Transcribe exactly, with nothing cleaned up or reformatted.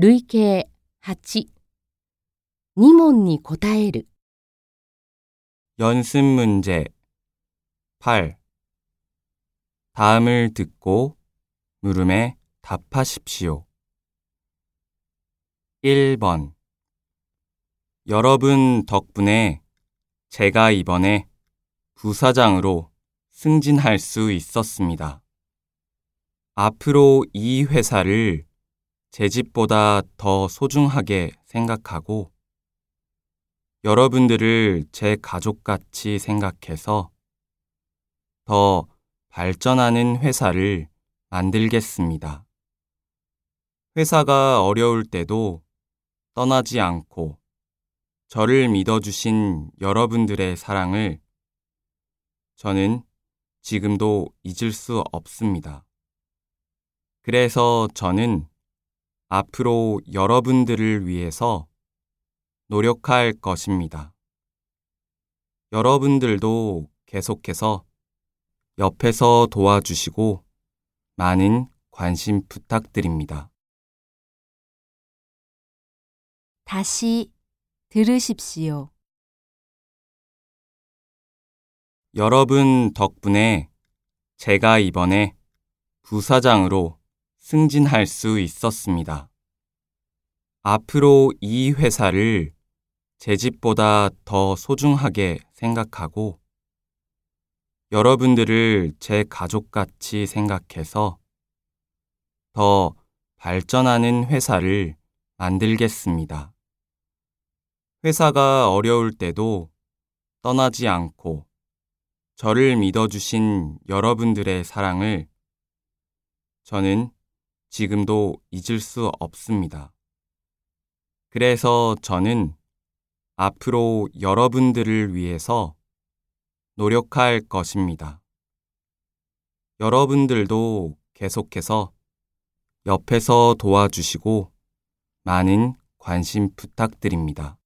類型はち、に問に答える。연습문제 팔. 다음을 듣고 물음에 답하십시오. 일 번. 여러분 덕분에 제가 이번에 부사장으로 승진할 수 있었습니다. 앞으로 이 회사를 제 집보다 더 소중하게 생각하고 여러분들을 제 가족같이 생각해서 더 발전하는 회사를 만들겠습니다. 회사가 어려울 때도 떠나지 않고 저를 믿어주신 여러분들의 사랑을 저는 지금도 잊을 수 없습니다. 그래서 저는 앞으로 여러분들을 위해서 노력할 것입니다. 여러분들도 계속해서 옆에서 도와주시고 많은 관심 부탁드립니다. 다시 들으십시오. 여러분 덕분에 제가 이번에 부사장으로 승진할 수 있었습니다. 앞으로 이 회사를 제 집보다 더 소중하게 생각하고 여러분들을 제 가족같이 생각해서 더 발전하는 회사를 만들겠습니다. 회사가 어려울 때도 떠나지 않고 저를 믿어주신 여러분들의 사랑을 저는 지금도 잊을 수 없습니다. 그래서 저는 앞으로 여러분들을 위해서 노력할 것입니다. 여러분들도 계속해서 옆에서 도와주시고 많은 관심 부탁드립니다.